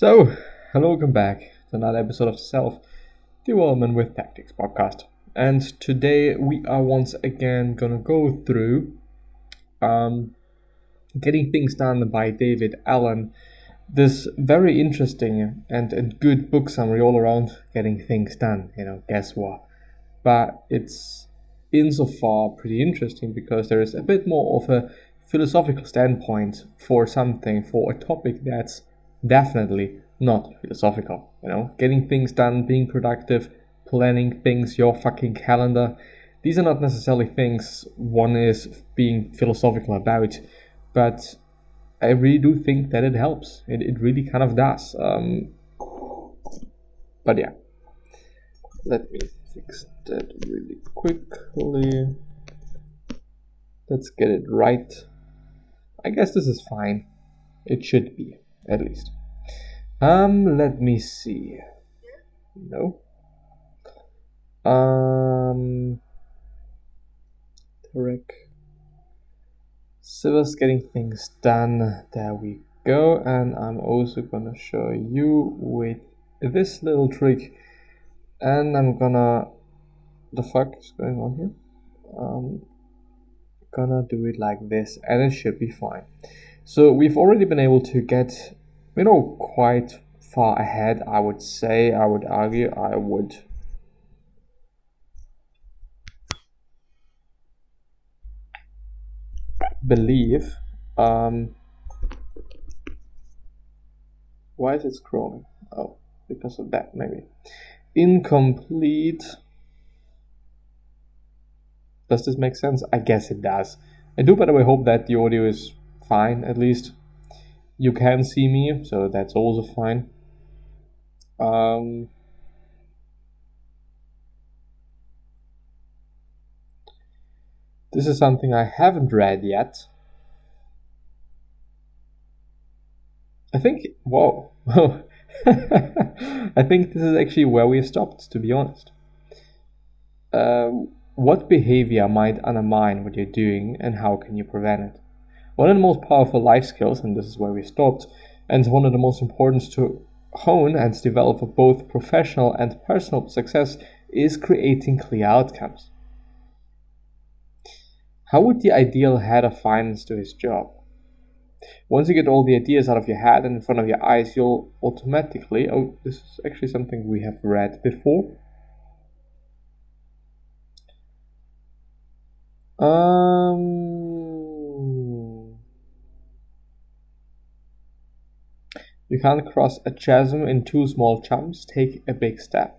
So, hello, welcome back to another episode of Self-Development with Tactics Podcast. And today we are once again going to go through Getting Things Done by David Allen. This very interesting and good book summary all around getting things done, you know, guess what? But it's insofar pretty interesting because there is a bit more of a philosophical standpoint for something, for a topic that's definitely not philosophical, you know, getting things done, being productive, planning things, your fucking calendar. These are not necessarily things one is being philosophical about, but I really do think that it helps. It really kind of does. But yeah, let me fix that really quickly. Let's get it right. I guess this is fine. It should be. At least. Let me see. No. Tarek. Silver's getting things done. There we go. And I'm also gonna show you with this little trick. And I'm gonna... The fuck is going on here? Gonna do it like this. And it should be fine. So we've already been able to get... You know, quite far ahead, I would say, I would argue, I would. Believe. Why is it scrolling? Oh, because of that, maybe. Incomplete. Does this make sense? I guess it does. I do, by the way, hope that the audio is fine, at least. You can see me, so that's also fine. This is something I haven't read yet. I think, whoa, I think this is actually where we stopped, to be honest. What behavior might undermine what you're doing and how can you prevent it? One of the most powerful life skills, and this is where we stopped, and one of the most important to hone and develop for both professional and personal success is creating clear outcomes. How would the ideal head of finance do his job? Once you get all the ideas out of your head and in front of your eyes, you'll automatically... Oh, this is actually something we have read before. You can't cross a chasm in two small jumps, take a big step.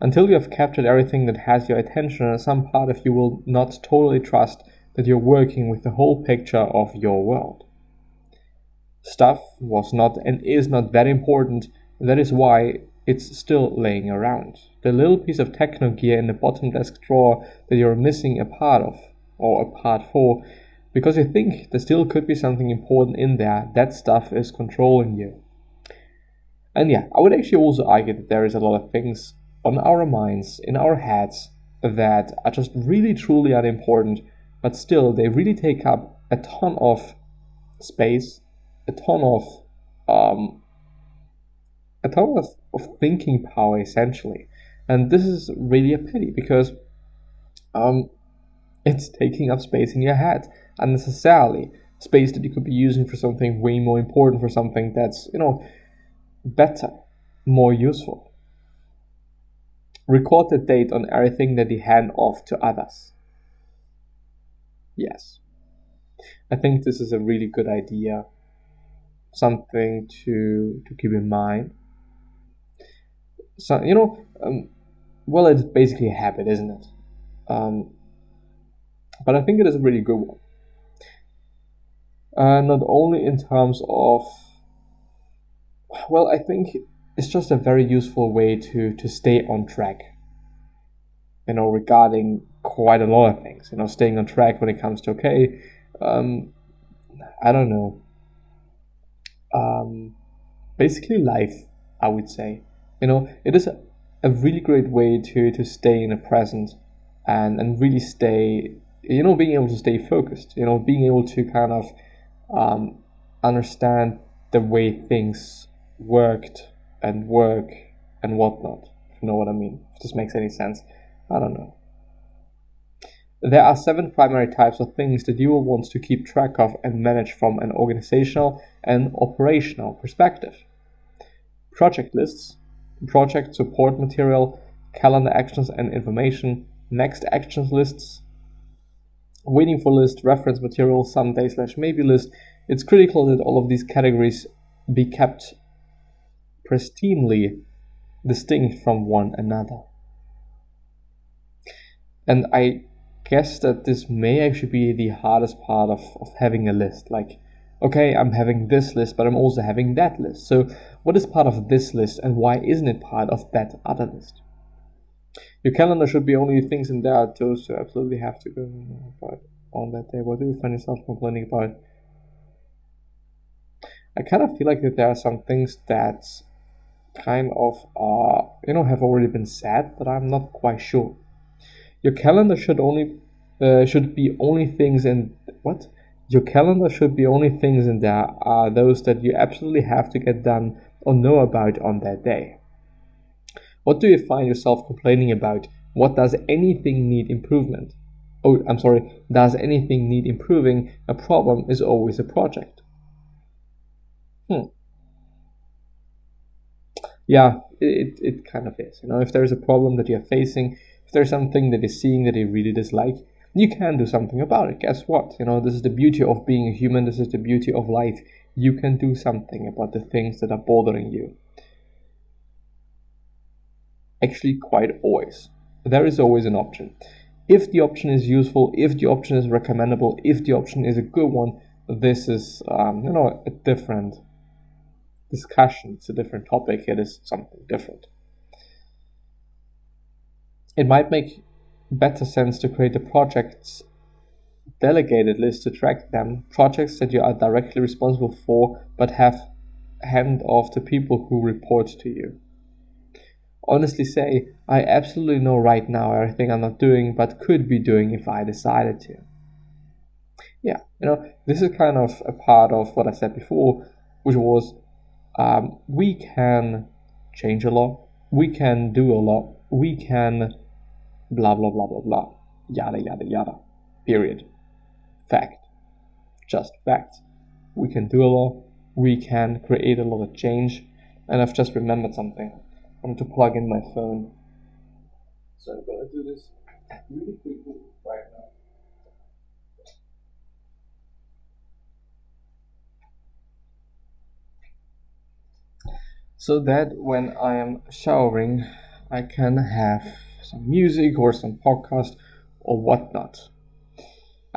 Until you have captured everything that has your attention, some part of you will not totally trust that you're working with the whole picture of your world. Stuff was not and is not that important, that is why it's still laying around. The little piece of techno gear in the bottom desk drawer that you're missing a part of, or a part for, because you think there still could be something important in there, that stuff is controlling you. And yeah, I would actually also argue that there is a lot of things on our minds, in our heads, that are just really truly unimportant, but still they really take up a ton of space, a ton of thinking power essentially. And this is really a pity because it's taking up space in your head unnecessarily, space that you could be using for something way more important, for something that's, you know, better, more useful. Record the date on everything that you hand off to others. Yes. I think this is a really good idea. Something to keep in mind. So, you know, well, it's basically a habit, isn't it? But I think it is a really good one. Not only in terms of... Well, I think it's just a very useful way to stay on track, you know, regarding quite a lot of things, you know, staying on track when it comes to, okay, I don't know, basically life, I would say, you know, it is a really great way to stay in the present and really stay, you know, being able to stay focused, you know, being able to kind of understand the way things worked and work and whatnot, if you know what I mean, if this makes any sense. I don't know. There are 7 primary types of things that you will want to keep track of and manage from an organizational and operational perspective. Project lists, project support material, calendar actions and information, next actions lists, waiting for list, reference material, someday/maybe list. It's critical that all of these categories be kept pristinely distinct from one another. And I guess that this may actually be the hardest part of having a list. Like, okay, I'm having this list, but I'm also having that list. So what is part of this list and why isn't it part of that other list? Your calendar should be only things in there those who absolutely have to go on that day. What do you find yourself complaining about? I kind of feel like that there are some things that kind of are, have already been said, but I'm not quite sure. Your calendar Your calendar should be only things in there are those that you absolutely have to get done or know about on that day. What do you find yourself complaining about? What does anything need improvement? Does anything need improving? A problem is always a project. Yeah, it kind of is. If there is a problem that you're facing, if there's something that you're seeing that you really dislike, you can do something about it. Guess what? This is the beauty of being a human. This is the beauty of life. You can do something about the things that are bothering you. Actually, quite always. There is always an option. If the option is useful, if the option is recommendable, if the option is a good one, this is, a different discussion. It's a different topic. It is something different. It might make better sense to create a projects delegated list to track them, projects that you are directly responsible for but have hand off to people who report to you. Honestly say, I absolutely know right now everything I'm not doing but could be doing if I decided to. Yeah, this is kind of a part of what I said before, which was we can change a lot, we can do a lot, we can blah, blah, blah, blah, blah, yada, yada, yada, period. Fact. Just fact. We can do a lot. We can create a lot of change. And I've just remembered something. I'm going to plug in my phone. So I'm going to do this really quickly right now. So that when I am showering, I can have some music or some podcast or whatnot.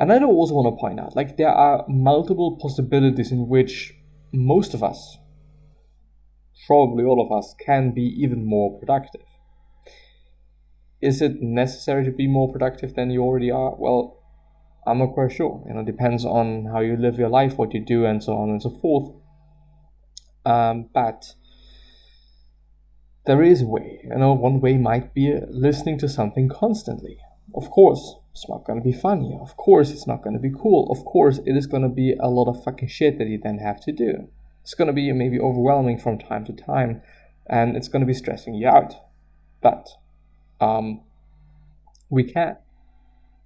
And I also want to point out, there are multiple possibilities in which most of us, probably all of us, can be even more productive. Is it necessary to be more productive than you already are? Well, I'm not quite sure. It depends on how you live your life, what you do, and so on and so forth. But there is a way. One way might be listening to something constantly. Of course, it's not going to be funny. Of course, it's not going to be cool. Of course, it is going to be a lot of fucking shit that you then have to do. It's going to be maybe overwhelming from time to time, and it's going to be stressing you out. But we can.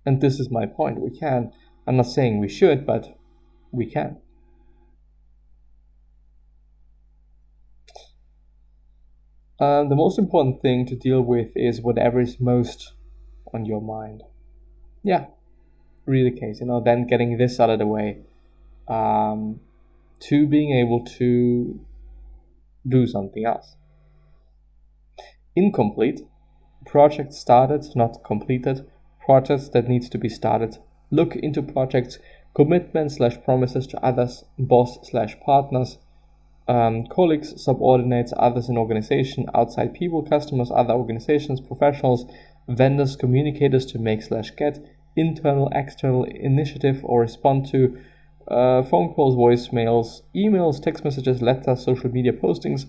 And this is my point. We can. I'm not saying we should, but we can. The most important thing to deal with is whatever is most on your mind. Yeah, really the case. Then getting this out of the way, to being able to do something else. Incomplete, projects started, not completed, projects that needs to be started. Look into projects, commitments/promises to others, boss/partners. Colleagues, subordinates, others in organization, outside people, customers, other organizations, professionals, vendors, communicators to make/get, internal, external initiative or respond to, phone calls, voicemails, emails, text messages, letters, social media postings,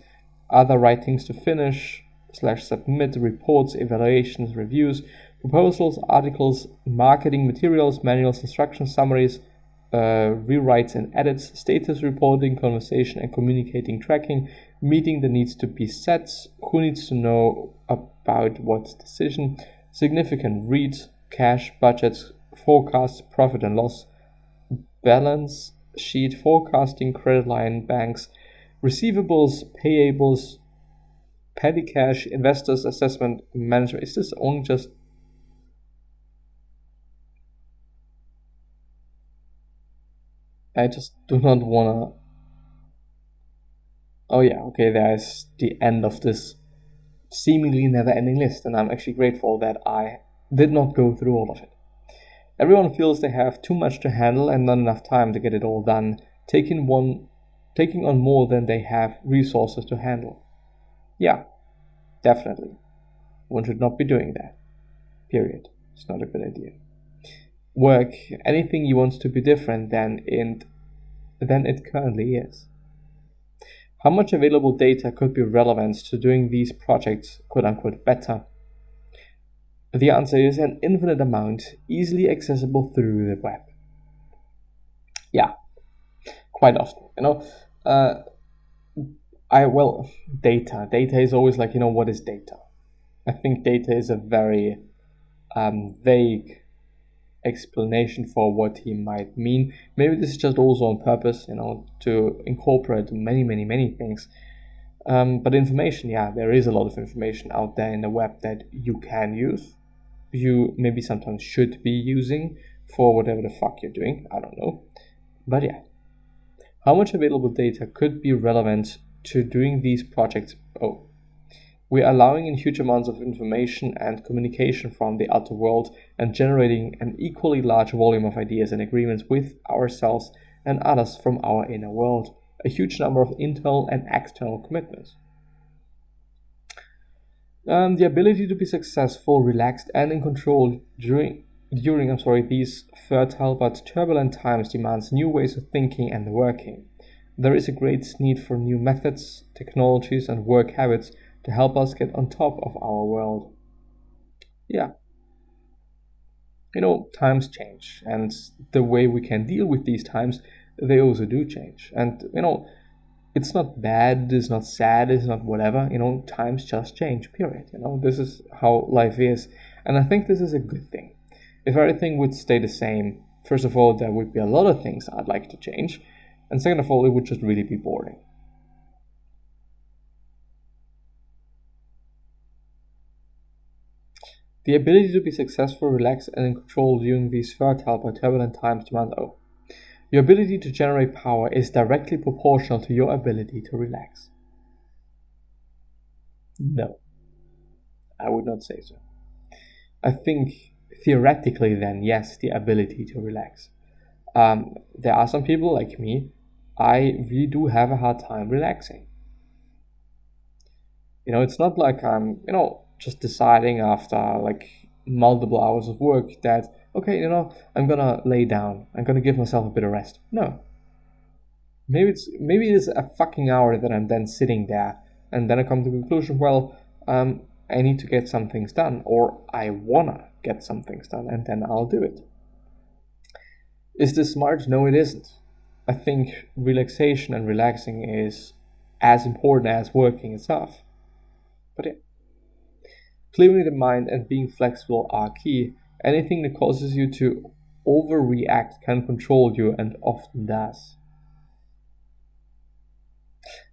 other writings to finish/submit, reports, evaluations, reviews, proposals, articles, marketing materials, manuals, instructions, summaries, rewrites and edits, status reporting, conversation and communicating tracking, meeting that needs to be set, who needs to know about what decision, significant reads, cash, budgets, forecasts, profit and loss, balance sheet, forecasting, credit line, banks, receivables, payables, petty cash, investors, assessment, management. Is this only just I just do not wanna. Oh yeah, okay, there's the end of this seemingly never-ending list, and I'm actually grateful that I did not go through all of it. Everyone feels they have too much to handle and not enough time to get it all done, taking on more than they have resources to handle. Yeah, definitely. One should not be doing that. Period. It's not a good idea. Work anything you want to be different than it currently is. How much available data could be relevant to doing these projects, quote-unquote, better? The answer is an infinite amount, easily accessible through the web. Yeah, quite often, data is always like, what is data? I think data is a very vague explanation for what he might mean. Maybe this is just also on purpose, to incorporate many things. But information, there is a lot of information out there in the web that you can use. You maybe sometimes should be using for whatever the fuck you're doing. I don't know. But yeah. How much available data could be relevant to doing these projects? Oh, we're allowing in huge amounts of information and communication from the outer world and generating an equally large volume of ideas and agreements with ourselves and others from our inner world. A huge number of internal and external commitments. The ability to be successful, relaxed, and in control during these fertile but turbulent times demands new ways of thinking and working. There is a great need for new methods, technologies, and work habits to help us get on top of our world. Yeah. Times change, and the way we can deal with these times, they also do change. And, it's not bad, it's not sad, it's not whatever, times just change, period. This is how life is. And I think this is a good thing. If everything would stay the same, first of all, there would be a lot of things I'd like to change. And second of all, it would just really be boring. The ability to be successful, relaxed, and in control during these fertile but turbulent times demands. Oh. Your ability to generate power is directly proportional to your ability to relax. No, I would not say so. I think theoretically then, yes, the ability to relax. There are some people like me, I really do have a hard time relaxing. It's not like I'm, just deciding after like multiple hours of work that, okay, I'm gonna lay down. I'm gonna give myself a bit of rest. No. Maybe it is a fucking hour that I'm then sitting there, and then I come to the conclusion, well, I need to get some things done, or I wanna get some things done, and then I'll do it. Is this smart? No, it isn't. I think relaxation and relaxing is as important as working itself. But yeah. Clearing the mind and being flexible are key. Anything that causes you to overreact can control you, and often does.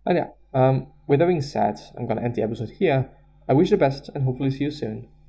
And yeah, with that being said, I'm gonna end the episode here. I wish you the best and hopefully see you soon.